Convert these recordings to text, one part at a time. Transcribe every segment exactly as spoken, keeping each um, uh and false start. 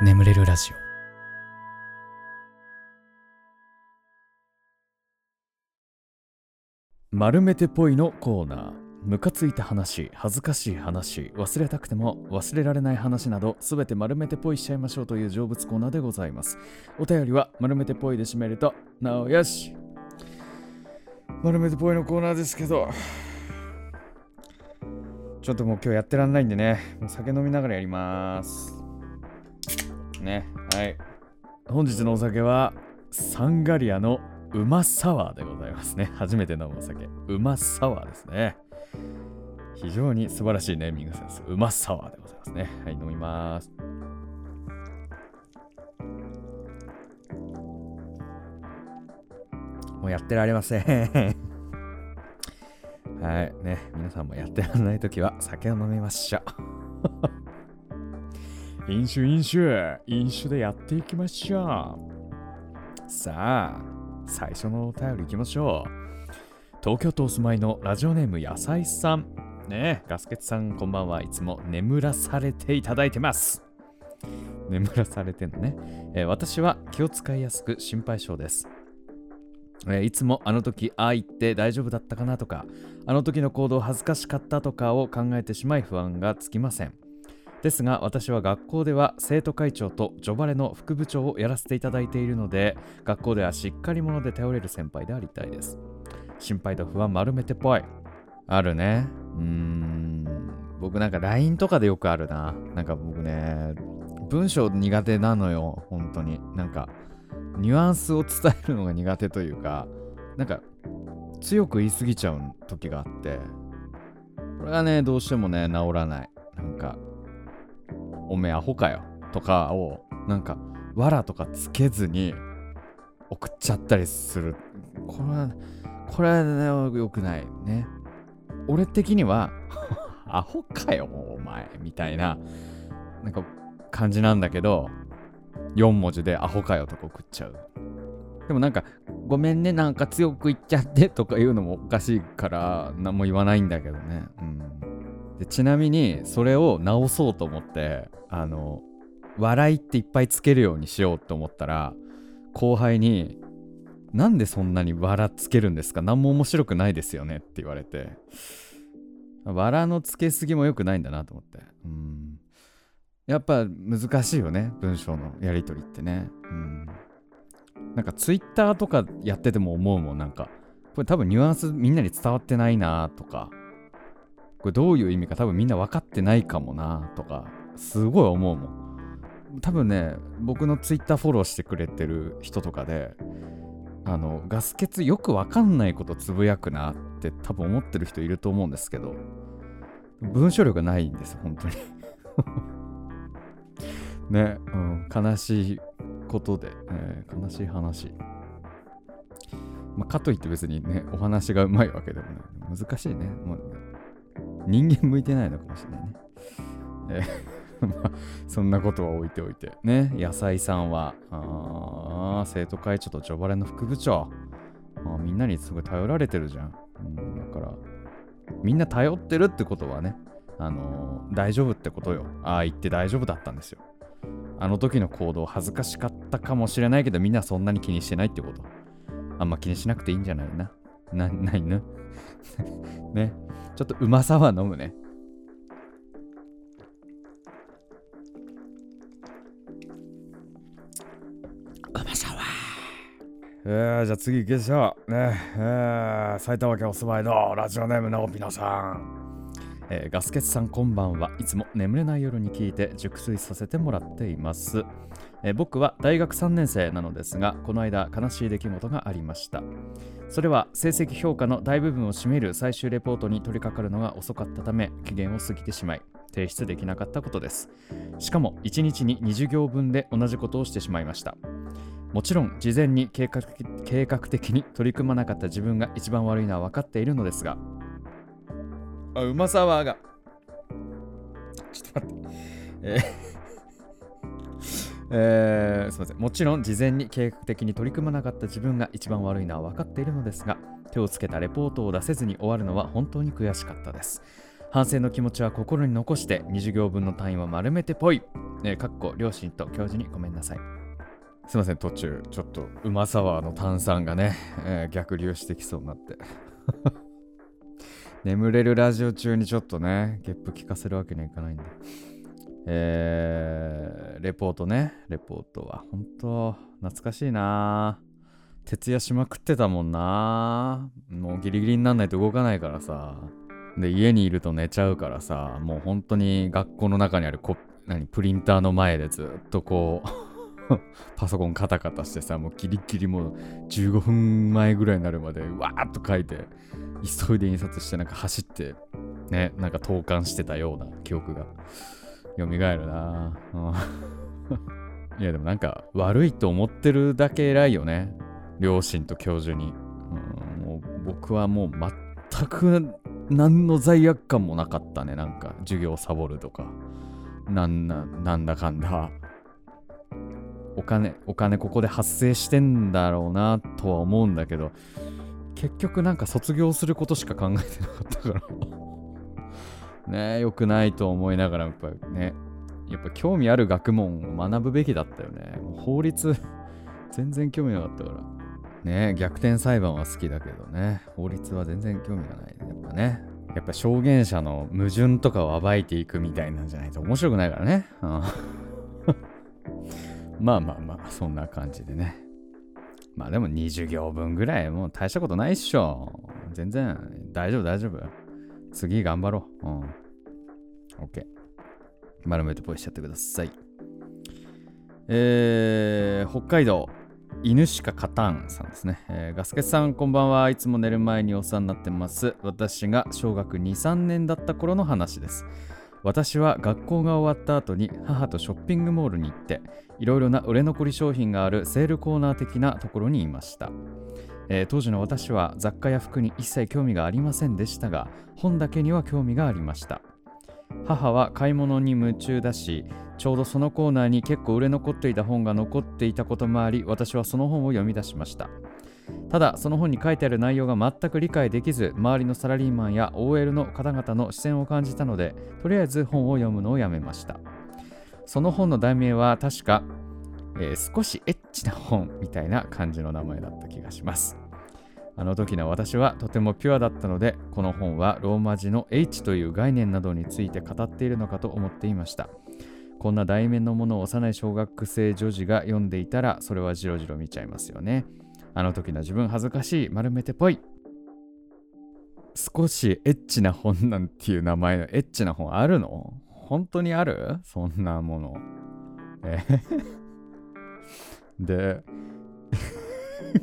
眠れるラジオ。丸めてぽいのコーナー。ムカついた話、恥ずかしい話、忘れたくても忘れられない話など、すべて丸めてぽいしちゃいましょうという成仏コーナーでございます。お便りは丸めてぽいで締めるとなおよし。丸めてぽいのコーナーですけど、ちょっともう今日やってらんないんでね、もう酒飲みながらやりますね。はい、本日のお酒はサンガリアのうまサワーでございますね。初めて飲むお酒、うまサワーですね。非常に素晴らしいネーミングセンス、うまサワーでございますね。はい、飲みます。もうやってられませんはいね、皆さんもやってらんないときは酒を飲みましょう飲酒飲酒飲酒でやっていきましょう。さあ、最初のお便りいきましょう。東京都お住まいのラジオネーム野菜さんね。えガスケツさん、こんばんは。いつも眠らされていただいてます。眠らされてんのね、えー、私は気を使いやすく心配性です。えー、いつもあの時ああ言って大丈夫だったかなとか、あの時の行動恥ずかしかったとかを考えてしまい不安がつきません。ですが私は学校では生徒会長とジョバレの副部長をやらせていただいているので、学校ではしっかり者で頼れる先輩でありたいです。心配と不安丸めてぽいあるね。うーん、僕なんか ライン とかでよくあるな。なんか僕ね、文章苦手なのよ。本当になんかニュアンスを伝えるのが苦手というか、なんか強く言い過ぎちゃう時があって、これがねどうしてもね治らない。なんかおめえアホかよとかをなんかわらとかつけずに送っちゃったりする。これはこれは、ね、よくないね。俺的にはアホかよお前みたいななんか感じなんだけど、よん文字でアホかよとか送っちゃう。でもなんかごめんねなんか強く言っちゃってとか言うのもおかしいから何も言わないんだけどね、うん、でちなみにそれを直そうと思ってあの笑いっていっぱいつけるようにしようと思ったら、後輩になんでそんなに笑つけるんですか、何も面白くないですよねって言われて、笑のつけすぎも良くないんだなと思って、うん、やっぱ難しいよね文章のやり取りってね、うん、なんかツイッターとかやってても思うもん。なんかこれ多分ニュアンスみんなに伝わってないなとか、これどういう意味か多分みんな分かってないかもなとかすごい思うもん。多分ね、僕のツイッターフォローしてくれてる人とかで、あのガス欠よく分かんないことつぶやくなって多分思ってる人いると思うんですけど、文章力がないんです本当にね、うん、悲しいことで、えー、悲しい話、まあ、かといって別にねお話がうまいわけでもない。難しいね、まあ、人間向いてないのかもしれないね、えーまあ、そんなことは置いておいてね。野菜さんはあ生徒会長とジョバレの副部長、まあ、みんなにすごい頼られてるじゃん、うん、だからみんな頼ってるってことはね、あのー、大丈夫ってことよ。ああ言って大丈夫だったんですよ。あの時の行動恥ずかしかったかもしれないけど、みんなそんなに気にしてないってこと。あんま気にしなくていいんじゃないな。な、ないな。ね。ちょっとうまさは飲むね。うまさは。えー、じゃあ次行きましょう。ね、えー、埼玉県お住まいのラジオネームのピノさん。えー、ガスケツさん、こんばんは。いつも眠れない夜に聞いて熟睡させてもらっています。えー、僕は大学さんねん生なのですが、この間悲しい出来事がありました。それは成績評価の大部分を占める最終レポートに取り掛かるのが遅かったため、期限を過ぎてしまい提出できなかったことです。しかもいちにちににじゅぎょうぶんで同じことをしてしまいました。もちろん事前に計画、計画的に取り組まなかった自分が一番悪いのは分かっているのですが、あ、うまさわがちょっと待ってえー、えー、すみません。もちろん事前に計画的に取り組まなかった自分が一番悪いのは分かっているのですが、手をつけたレポートを出せずに終わるのは本当に悔しかったです。反省の気持ちは心に残してにじゅぎょうぶんの単位は丸めてぽいえー、かっこ両親と教授にごめんなさい。すいません、途中ちょっとうまさわの炭酸がね、えー、逆流してきそうになって眠れるラジオ中にちょっとねゲップ聞かせるわけにはいかないんで、えー、レポートねレポートは本当懐かしいな。徹夜しまくってたもんな。もうギリギリになんないと動かないからさ、で家にいると寝ちゃうからさ、もう本当に学校の中にあるこ何プリンターの前でずっとこうパソコンカタカタしてさ、もうギリギリもうじゅうごふんまえぐらいになるまでわーっと書いて急いで印刷してなんか走ってね、なんか投函してたような記憶が蘇るな。いやでもなんか悪いと思ってるだけ偉いよね、両親と教授に。うん、もう僕はもう全く何の罪悪感もなかったね。なんか授業サボるとかなんな、なんだかんだお金お金ここで発生してんだろうなとは思うんだけど、結局なんか卒業することしか考えてなかったからねえ、良くないと思いながら、やっぱねやっぱ興味ある学問を学ぶべきだったよね。もう法律全然興味なかったからね。逆転裁判は好きだけどね、法律は全然興味がない。やっぱね、やっぱ証言者の矛盾とかを暴いていくみたいなんじゃないと面白くないからね。まあまあまあ、そんな感じでね。まあでもにじゅうぎょうぶんぐらいもう大したことないっしょ。全然大丈夫大丈夫。次頑張ろう。うん。OK。丸めてポイしちゃってください。えー、北海道。犬しか勝たんさんですね、えー、ガスケさんこんばんは。いつも寝る前にお世話になってます。私が小学 にさんねんだった頃の話です。私は学校が終わった後に母とショッピングモールに行って、いろいろな売れ残り商品があるセールコーナー的なところにいました。えー、当時の私は雑貨や服に一切興味がありませんでしたが、本だけには興味がありました。母は買い物に夢中だし、ちょうどそのコーナーに結構売れ残っていた本が残っていたこともあり、私はその本を読み出しました。ただその本に書いてある内容が全く理解できず、周りのサラリーマンや オーエル の方々の視線を感じたので、とりあえず本を読むのをやめました。その本の題名は確か、えー、少しエッチな本みたいな感じの名前だった気がします。あの時の私はとてもピュアだったので、この本はローマ字の エイチ という概念などについて語っているのかと思っていました。こんな題名のものを幼い小学生女児が読んでいたら、それはじろじろ見ちゃいますよね。あの時の自分恥ずかしい、丸めてぽい。少しエッチな本なんていう名前のエッチな本あるの？本当にある？そんなもの。えで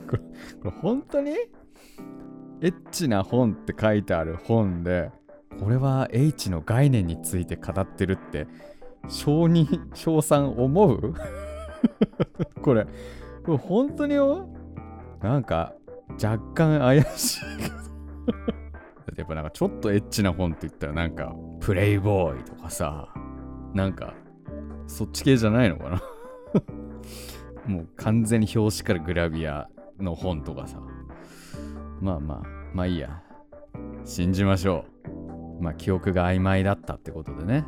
これ、これ本当にエッチな本って書いてある本で、これは H の概念について語ってるって小に小さん思うこれ、これ本当によ、なんか若干怪しいけどやっぱなんかちょっとエッチな本って言ったらなんかプレイボーイとかさ、なんかそっち系じゃないのかなもう完全に表紙からグラビアの本とかさ、まあまあまあいいや、信じましょう。まあ記憶が曖昧だったってことでね。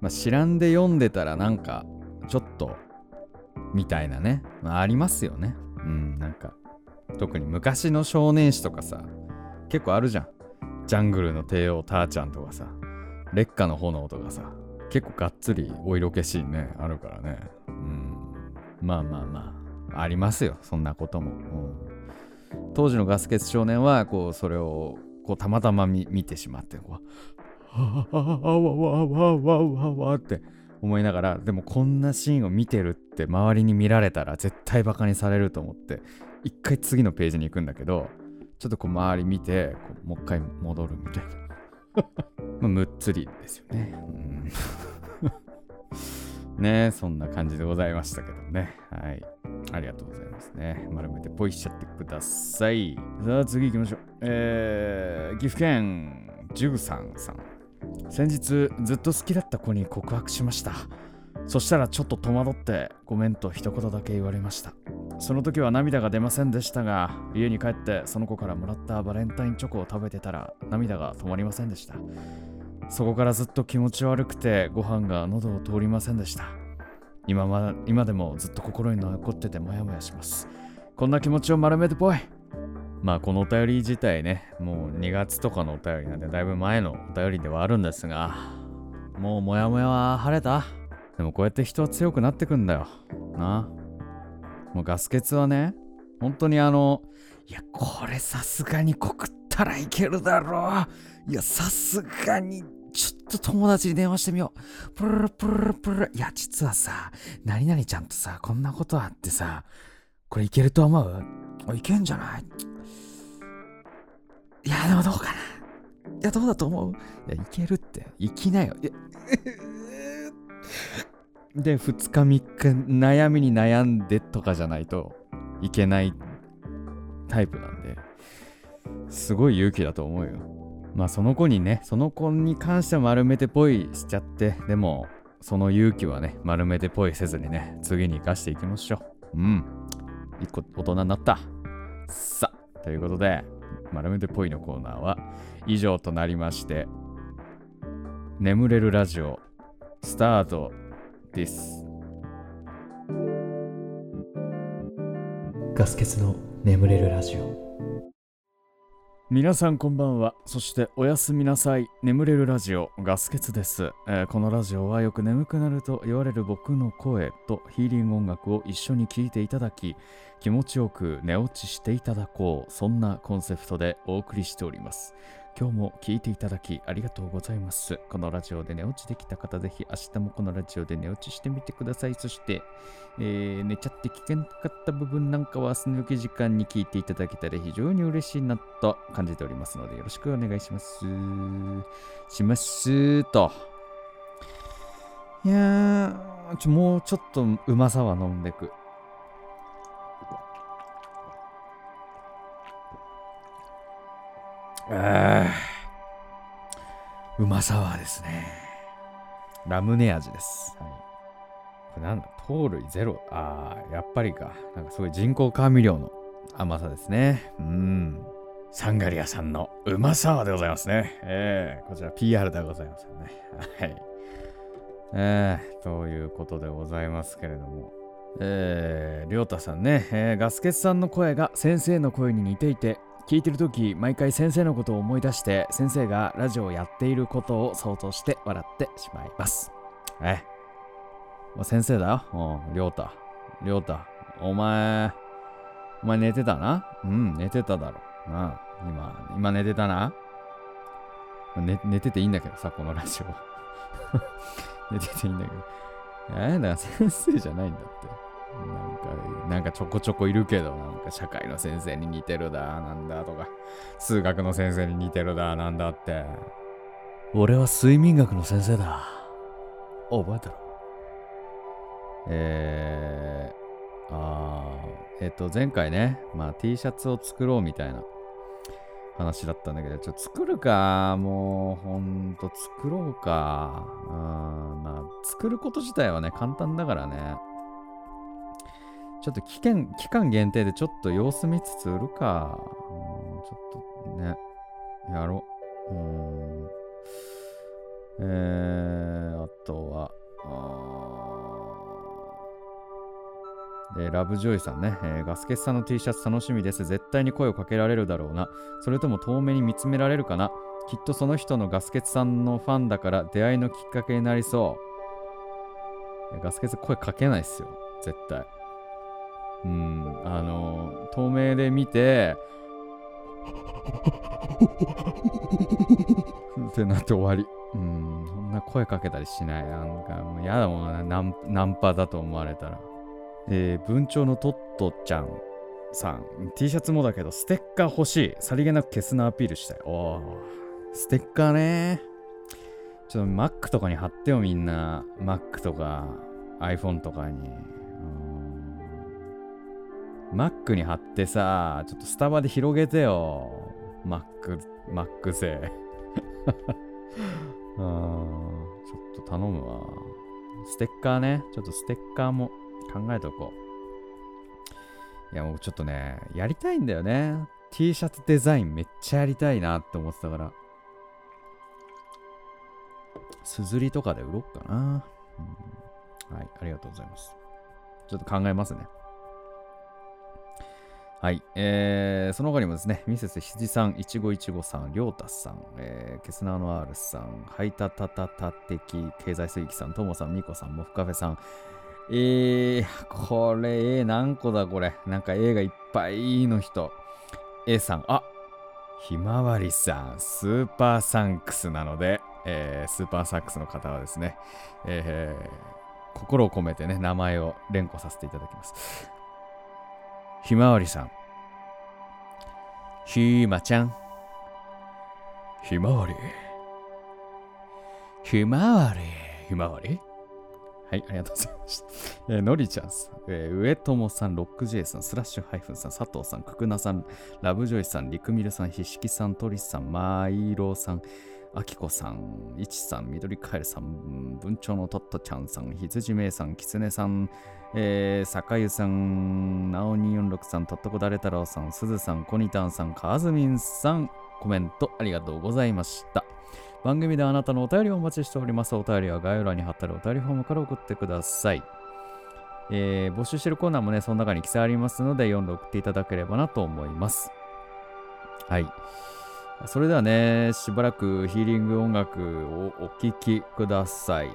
まあ、知らんで読んでたらなんかちょっとみたいなね、まあ、ありますよね。うん、なんか特に昔の少年誌とかさ、結構あるじゃん。ジャングルの帝王ターちゃんとかさ、烈火の炎とかさ、結構がっつりお色気シーンねあるからね。うん、まあまあまあありますよ、そんなことも。うん、当時のガス欠少年はこうそれをこうたまたま 見, 見てしまってこう。ああわわわわわわって思いながら、でもこんなシーンを見てるって周りに見られたら絶対バカにされると思って一回次のページに行くんだけど、ちょっとこう周り見てこうもう一回戻るみたいなまあむっつりですよね。うんねえ、そんな感じでございましたけどね。はい、ありがとうございますね。丸めてポイしちゃってください。さあ次行きましょう。えー、岐阜県ジュグさんさん、先日ずっと好きだった子に告白しました。そしたらちょっと戸惑ってごめんと一言だけ言われました。その時は涙が出ませんでしたが、家に帰ってその子からもらったバレンタインチョコを食べてたら涙が止まりませんでした。そこからずっと気持ち悪くてご飯が喉を通りませんでした。今ま、今でもずっと心に残っててもやもやします。こんな気持ちを丸めてぽい。まあこのお便り自体ね、もうにがつとかのお便りなんでだいぶ前のお便りではあるんですが、もうもやもやは晴れた。でもこうやって人は強くなってくんだよな。もうガス欠はね、本当にあのいやこれさすがに告ったらいけるだろう、いやさすがにちょっと友達に電話してみよう、プルルプルルプルル、いや実はさ何々ちゃんとさこんなことあってさ、これいけると思う？あ、いけんじゃない？いやでもどうかな、いやどうだと思う？いやいけるって、いきなよ。でふつかみっか悩みに悩んでとかじゃないといけないタイプなんで、すごい勇気だと思うよ。まあその子にね、その子に関しては丸めてぽいしちゃって、でもその勇気はね丸めてぽいせずにね、次に生かしていきましょう。うん一個大人になったさあ。ということで丸めてぽいのコーナーは以上となりまして、眠れるラジオスタートです。ガス欠の眠れるラジオ。皆さんこんばんは、そしておやすみなさい。眠れるラジオガス欠です。えー、このラジオはよく眠くなると言われる僕の声とヒーリング音楽を一緒に聴いていただき、気持ちよく寝落ちしていただこう、そんなコンセプトでお送りしております。今日も聞いていただきありがとうございます。このラジオで寝落ちできた方、ぜひ明日もこのラジオで寝落ちしてみてください。そして、えー、寝ちゃって聞けなかった部分なんかは明日の起き時間に聞いていただけたら非常に嬉しいなと感じておりますので、よろしくお願いしますしますと。いやーちょもうちょっとうまさは飲んでく。あうまさはですね、ラムネ味です、はい、これなんだ、糖類ゼロ、あーやっぱりか、なんかすごい人工甘味料の甘さですね。うーんサンガリアさんのうまさはでございますね。えー、こちら ピーアール でございますよね。はいえーということでございますけれども、えーりょうたさんね、えー、ガス欠さんの声が先生の声に似ていて、聞いてるとき毎回先生のことを思い出して、先生がラジオをやっていることを想像して笑ってしまいます。え先生だよ、りょうたりょうたお前お前寝てたな。うん寝てただろうな。今今寝てたな、ね、寝てていいんだけどさ、このラジオ寝てていいんだけど、えだから先生じゃないんだって。なんか、なんかちょこちょこいるけど、なんか社会の先生に似てるだなんだとか、数学の先生に似てるだなんだって。俺は睡眠学の先生だ、覚えたろ。えーあーえっと前回ね、まあ T シャツを作ろうみたいな話だったんだけど、ちょっと作るか、もうほんと作ろうか。うんまあ作ること自体はね簡単だからね、ちょっと期間、期間限定でちょっと様子見つつ売るか。うんちょっとね、やろう。うんえー、あとは、あでラブジョイさんね、えー、ガス欠さんの T シャツ楽しみです。絶対に声をかけられるだろうな。それとも遠目に見つめられるかな。きっとその人のガス欠さんのファンだから出会いのきっかけになりそう。ガス欠声かけないっすよ、絶対。うん、あの透明で見てってなって終わり。うんそんな声かけたりしない。なんかもうやだもんな、ナ、ナンパだと思われたら。えー、文鳥のトットちゃんさん T シャツもだけどステッカー欲しい。さりげなく消すなアピールしたい。おーステッカーねー、ちょっと Mac とかに貼ってよみんな。 Mac とか iPhone とかにマックに貼ってさ、ちょっとスタバで広げてよ。マック、マック勢。ちょっと頼むわ。ステッカーね。ちょっとステッカーも考えとこう。いやもうちょっとね、やりたいんだよね。T シャツデザインめっちゃやりたいなって思ってたから。すずりとかで売ろうかな、うん、はい、ありがとうございます。ちょっと考えますね。はい、えー、その他にもですね、ミセス羊さん、いちごいちごさん、りょうたさん、えー、ケスナーの R さん、はいたたたた的経済水域さん、ともさん、みこさん、もふかフェさん、えー、これ、A 何個だこれ、なんか A がいっぱいの人、A さん、あ、ひまわりさん、スーパーサンクスなので、えー、スーパーサンクスの方はですね、えー、心を込めてね、名前を連呼させていただきます。ひまわりさん、ひまちゃん、ひまわり、ひまわり、ひまわり、はい、ありがとうございました。えー、のりちゃんさん、えー、上友さん、ロック J さん、スラッシュハイフンさん、佐藤さん、くくなさん、ラブジョイさん、りくみるさん、ひしきさん、とりさん、まいろうさん、あきこさん、いちさん、みどりかえるさん、文鳥のとっとちゃんさん、ひつじめいさん、きつねさん、えー、さかゆさん、なおにーよんろくさん、とっとこだれ太郎さん、すずさん、こにたんさん、かずみんさん、コメントありがとうございました。番組であなたのお便りをお待ちしております。お便りは概要欄に貼ったりお便りフォームから送ってください。えー、募集しているコーナーもね、その中に記載ありますので、読んで送っていただければなと思います。はい、それではね、しばらくヒーリング音楽をお聴きください。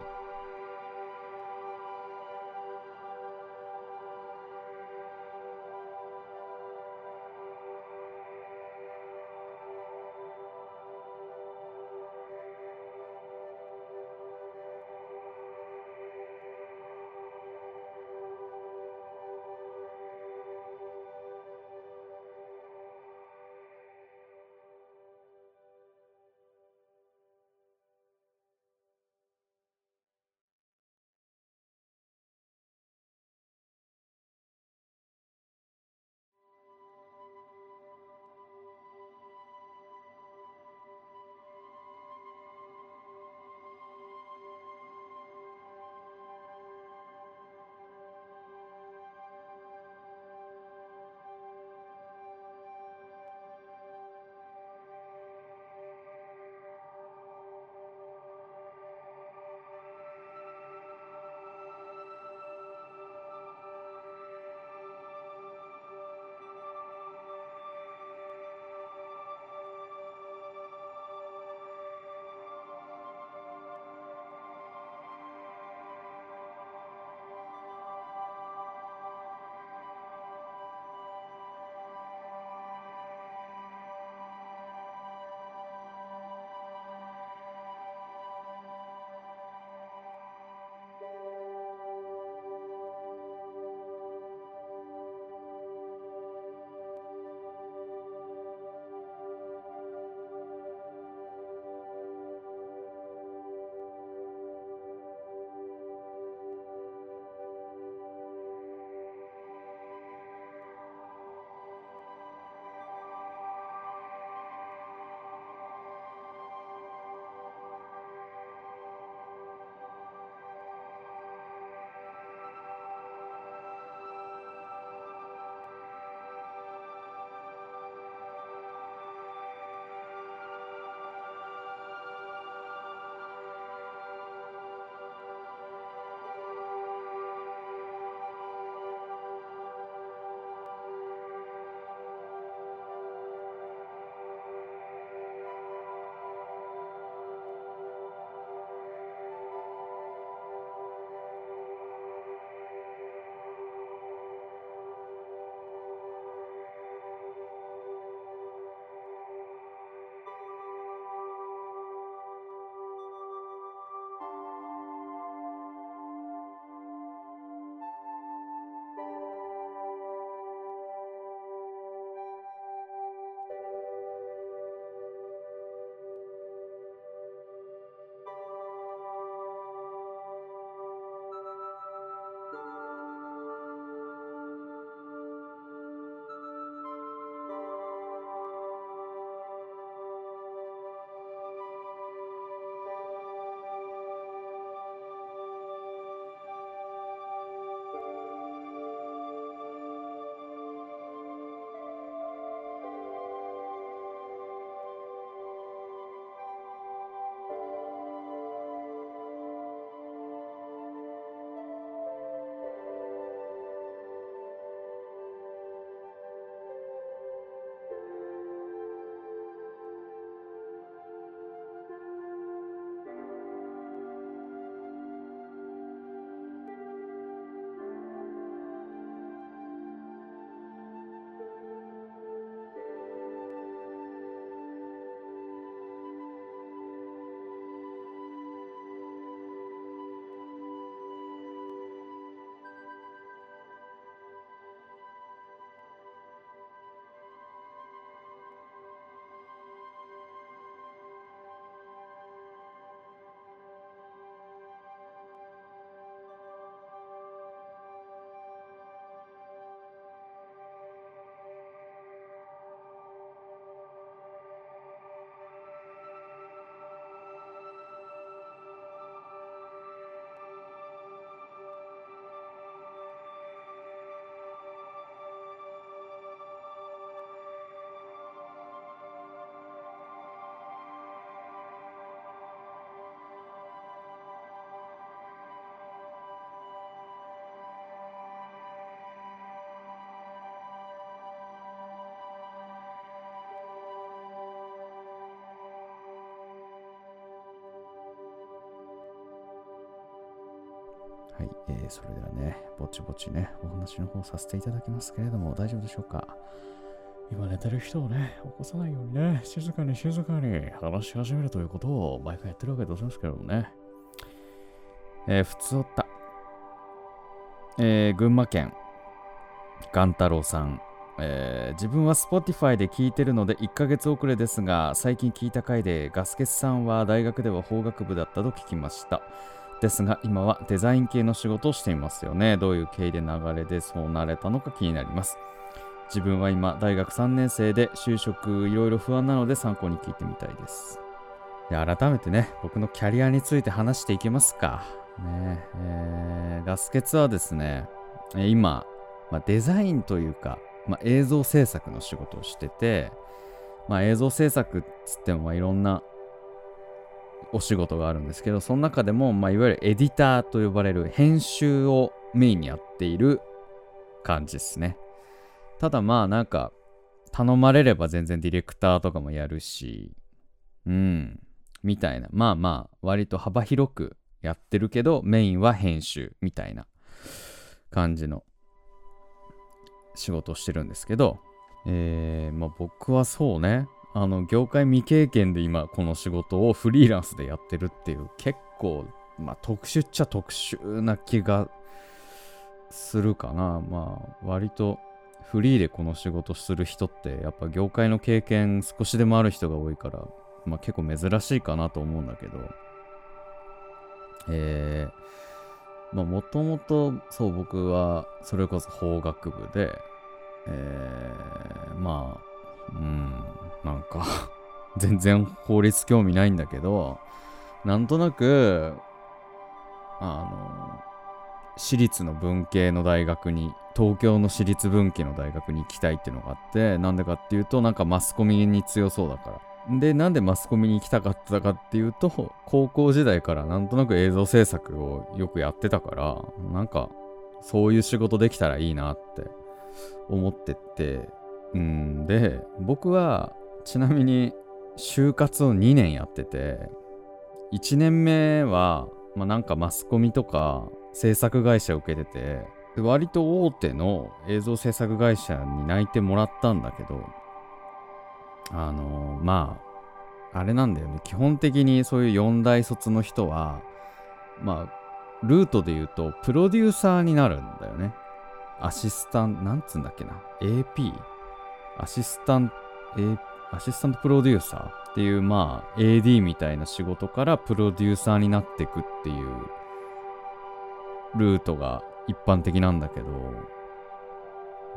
はい、えー、それではね、ぼちぼちね、お話の方させていただきますけれども、大丈夫でしょうか。今寝てる人をね、起こさないようにね、静かに静かに話し始めるということを毎回やってるわけでございますけれどもね。えー、ふつおった。えー、群馬県、ガンタロウさん。えー、自分は Spotify で聞いてるのでいっかげつ遅れですが、最近聞いた回でガスケツさんは大学では法学部だったと聞きました。ですが今はデザイン系の仕事をしていますよね。どういう経緯で流れでそうなれたのか気になります。自分は今大学さんねん生で就職いろいろ不安なので参考に聞いてみたいです。で、改めてね、僕のキャリアについて話していけますかね。えー、ガスケツはですね、今、まあ、デザインというかまあ、映像制作の仕事をしてて、まあ、映像制作っつってもまあいろんなお仕事があるんですけど、その中でもまあいわゆるエディターと呼ばれる編集をメインにやっている感じですね。ただまあなんか頼まれれば全然ディレクターとかもやるし、うん、みたいな、まあまあ割と幅広くやってるけどメインは編集みたいな感じの仕事をしてるんですけど、えーまあ、僕はそうね、あの業界未経験で今この仕事をフリーランスでやってるっていう、結構、まあ、特殊っちゃ特殊な気がするかな。まあ割とフリーでこの仕事する人ってやっぱ業界の経験少しでもある人が多いから、まあ、結構珍しいかなと思うんだけど、えーもともとそう僕はそれこそ法学部で、えー、まあうんなんか全然法律興味ないんだけど、なんとなくあの私立の文系の大学に、東京の私立文系の大学に行きたいっていうのがあって、なんでかっていうとなんかマスコミに強そうだから。で、なんでマスコミに行きたかったかっていうと、高校時代からなんとなく映像制作をよくやってたから、なんかそういう仕事できたらいいなって思ってて、うんで、僕はちなみに就活をにねんやってて、いちねんめは、まあ、なんかマスコミとか制作会社を受けてて、割と大手の映像制作会社に内定もらったんだけど、あのー、まああれなんだよね、基本的にそういうよん大卒の人はまあルートで言うとプロデューサーになるんだよね。アシスタントなんつうんだっけな エーピー アシスタント、A、アシスタントプロデューサーっていう、まあ エーディー みたいな仕事からプロデューサーになってくっていうルートが一般的なんだけど、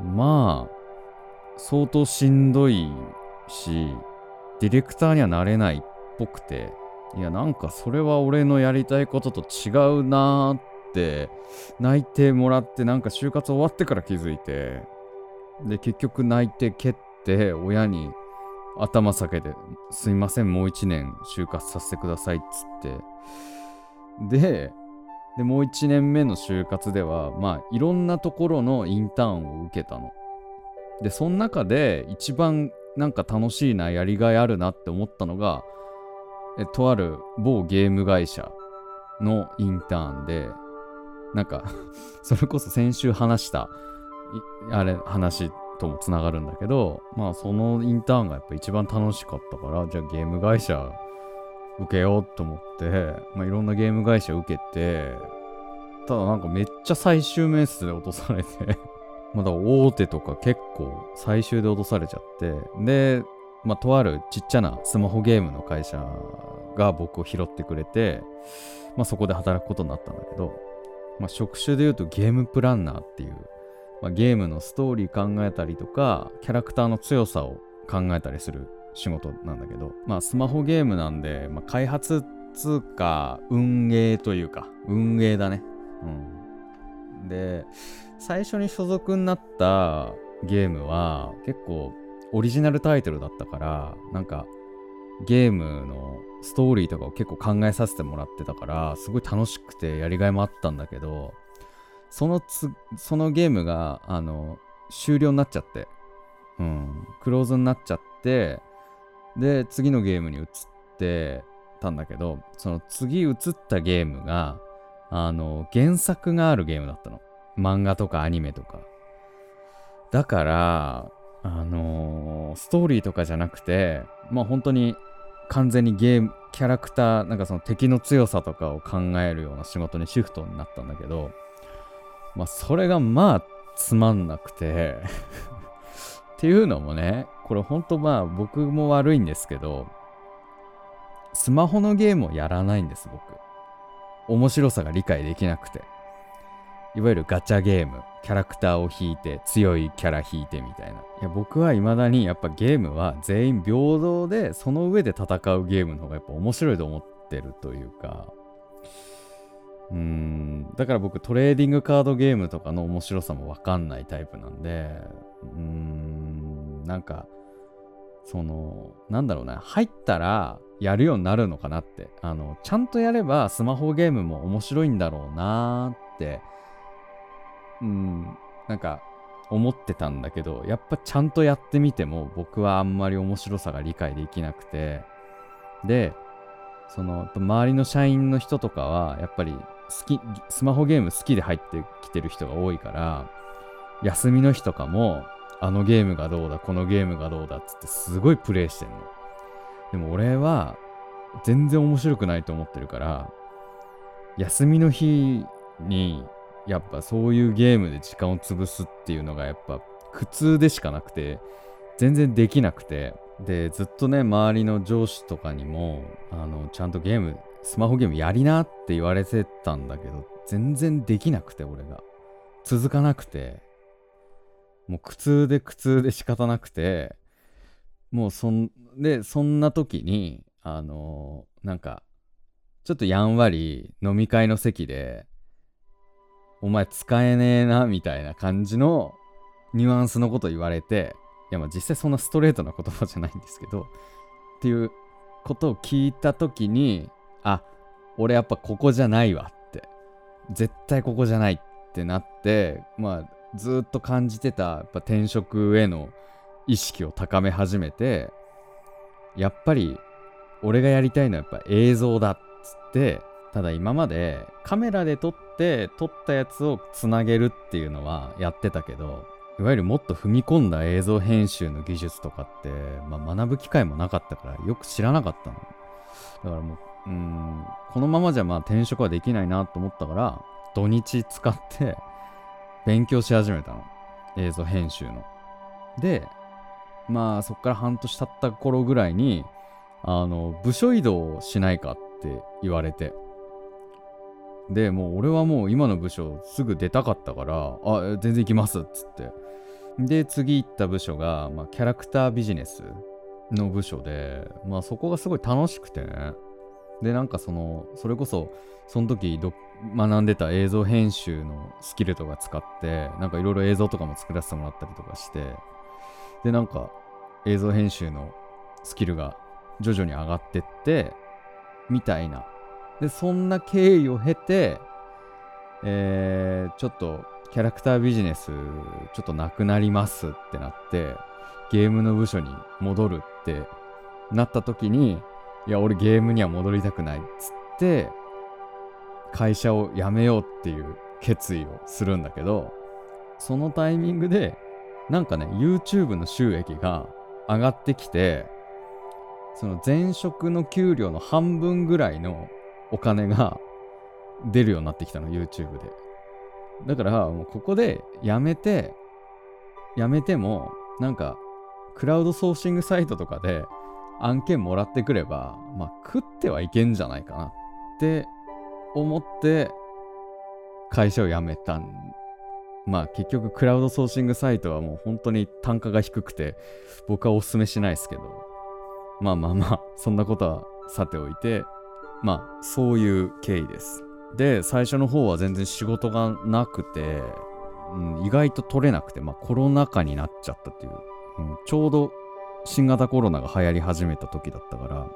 まあ相当しんどいし、ディレクターにはなれないっぽくて、いやなんかそれは俺のやりたいことと違うなーって内定もらって、なんか就活終わってから気づいて、で結局内定蹴って親に頭下げて、すいませんもう一年就活させてくださいっつって、ででもう一年目の就活ではまあいろんなところのインターンを受けたので、その中で一番なんか楽しいな、やりがいあるなって思ったのが、えとある某ゲーム会社のインターンで、なんかそれこそ先週話したあれ話ともつながるんだけど、まあそのインターンがやっぱ一番楽しかったから、じゃあゲーム会社受けようと思って、まあ、いろんなゲーム会社受けて、ただなんかめっちゃ最終面接で落とされてまだ大手とか結構最終で落とされちゃって、で、まあ、とあるちっちゃなスマホゲームの会社が僕を拾ってくれて、まあ、そこで働くことになったんだけど、まあ、職種でいうとゲームプランナーっていう、まあ、ゲームのストーリー考えたりとかキャラクターの強さを考えたりする仕事なんだけど、まあ、スマホゲームなんで、まあ、開発つうか運営というか運営だね、うん、で最初に所属になったゲームは結構オリジナルタイトルだったから、なんかゲームのストーリーとかを結構考えさせてもらってたから、すごい楽しくてやりがいもあったんだけど、そのつそのゲームがあの終了になっちゃって、うん、クローズになっちゃって、で次のゲームに移ってたんだけど、その次移ったゲームがあの原作があるゲームだったの。漫画とかアニメとかだからあのー、ストーリーとかじゃなくて、まあ本当に完全にゲームキャラクターなんかその敵の強さとかを考えるような仕事にシフトになったんだけど、まあそれがまあつまんなくてっていうのもね、これ本当まあ僕も悪いんですけど、スマホのゲームをやらないんです僕。面白さが理解できなくて、いわゆるガチャゲーム、キャラクターを引いて強いキャラ引いてみたいな。いや僕は未だにやっぱゲームは全員平等でその上で戦うゲームの方がやっぱ面白いと思ってるというか、うーんだから僕トレーディングカードゲームとかの面白さも分かんないタイプなんで、うーんなんかそのなんだろうな、入ったらやるようになるのかなって、あのちゃんとやればスマホゲームも面白いんだろうなってうんなんか思ってたんだけど、やっぱちゃんとやってみても僕はあんまり面白さが理解できなくて、でそのやっぱ周りの社員の人とかはやっぱり好きスマホゲーム好きで入ってきてる人が多いから、休みの日とかもあのゲームがどうだこのゲームがどうだっつってすごいプレイしてんの。でも俺は全然面白くないと思ってるから、休みの日にやっぱそういうゲームで時間を潰すっていうのがやっぱ苦痛でしかなくて、全然できなくて、でずっとね周りの上司とかにもあのちゃんとゲームスマホゲームやりなって言われてたんだけど、全然できなくて、俺が続かなくて、もう苦痛で苦痛で仕方なくて、もうそんでそんな時にあのー、なんかちょっとやんわり飲み会の席でお前使えねえなみたいな感じのニュアンスのこと言われて、いやまあ実際そんなストレートな言葉じゃないんですけどっていうことを聞いた時に、あ俺やっぱここじゃないわって、絶対ここじゃないってなって、まあずっと感じてたやっぱ転職への意識を高め始めて、やっぱり俺がやりたいのはやっぱ映像だっつって、ただ今までカメラで撮って撮ったやつをつなげるっていうのはやってたけど、いわゆるもっと踏み込んだ映像編集の技術とかって、まあ、学ぶ機会もなかったからよく知らなかったの。だからもう、うーんこのままじゃまあ転職はできないなと思ったから、土日使って勉強し始めたの、映像編集の。でまあそっから半年経った頃ぐらいにあの部署移動しないかって言われて、でもう俺はもう今の部署すぐ出たかったから、あ全然行きますっつって、で次行った部署が、まあ、キャラクタービジネスの部署で、まあそこがすごい楽しくてね、でなんかそのそれこそその時ど学んでた映像編集のスキルとか使ってなんかいろいろ映像とかも作らせてもらったりとかして、でなんか映像編集のスキルが徐々に上がってってみたいな。でそんな経緯を経て、えー、ちょっとキャラクタービジネスちょっとなくなりますってなって、ゲームの部署に戻るってなった時に、いや俺ゲームには戻りたくないっつって会社を辞めようっていう決意をするんだけど、そのタイミングでなんかね YouTube の収益が上がってきて、その前職の給料の半分ぐらいのお金が出るようになってきたの YouTube で。だからもうここでやめてやめてもなんかクラウドソーシングサイトとかで案件もらってくればまあ食ってはいけんじゃないかなって思って会社を辞めたん。まあ結局クラウドソーシングサイトはもう本当に単価が低くて僕はおすすめしないですけど、まあまあまあそんなことはさておいて、まあそういう経緯です。で最初の方は全然仕事がなくて、うん、意外と取れなくて、まあコロナ禍になっちゃったっていう、うん、ちょうど新型コロナが流行り始めた時だったから、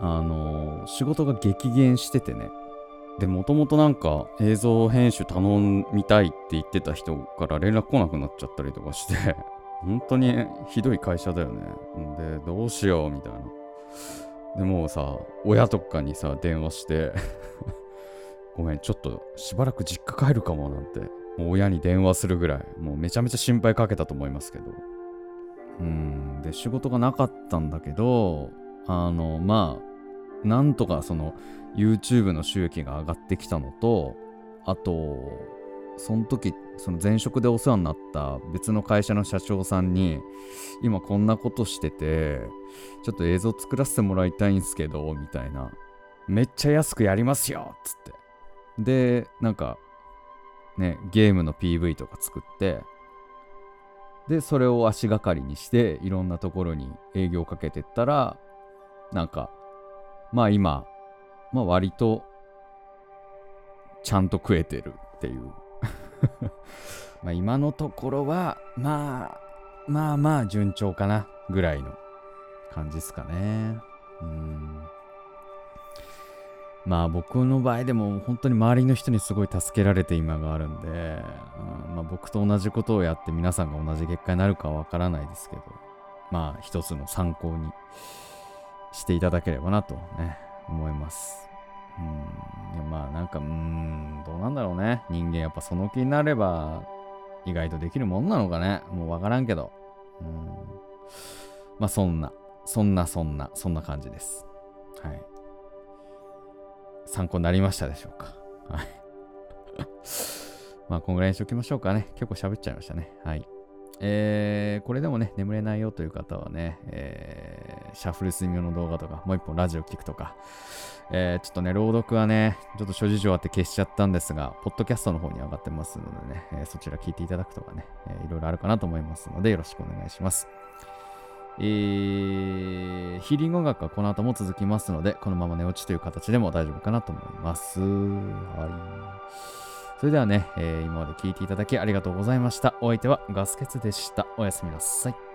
あのー、仕事が激減しててね。でもともとなんか映像編集頼みたいって言ってた人から連絡来なくなっちゃったりとかして本当にひどい会社だよね。でどうしようみたいな。でもうさ親とかにさ電話してごめんちょっとしばらく実家帰るかもなんてもう親に電話するぐらいもうめちゃめちゃ心配かけたと思いますけど、うーんで仕事がなかったんだけど、あのまあなんとかその YouTube の収益が上がってきたのと、あとその時その前職でお世話になった別の会社の社長さんに今こんなことしててちょっと映像作らせてもらいたいんすけどみたいな、めっちゃ安くやりますよっつって、でなんかねゲームの ピーブイ とか作って、でそれを足がかりにしていろんなところに営業かけてったら、なんかまあ今まあ割とちゃんと食えてるっていうまあ今のところはまあまあまあ順調かなぐらいの感じですかね。うーんまあ僕の場合でも本当に周りの人にすごい助けられて今があるんで、うんまあ、僕と同じことをやって皆さんが同じ結果になるかはわからないですけど、まあ一つの参考にしていただければなとね思います。うんいやまあなんかうーんどうなんだろうね、人間やっぱその気になれば意外とできるもんなのかね、もうわからんけど、うんまあそんなそんなそんなそんな感じです。はい、参考になりましたでしょうか。はいまあこんぐらいにしておきましょうかね、結構喋っちゃいましたね。はいえー、これでもね眠れないよという方はね、えー、シャッフル睡眠の動画とかもう一本ラジオ聞くとか、えー、ちょっとね朗読はねちょっと諸事情あって消しちゃったんですがポッドキャストの方に上がってますのでね、えー、そちら聞いていただくとかね、えー、いろいろあるかなと思いますのでよろしくお願いします。えー、ヒーリング音楽はこの後も続きますのでこのまま寝落ちという形でも大丈夫かなと思います。はいそれではね、えー、今まで聞いていただきありがとうございました。お相手はガスケツでした。おやすみなさい。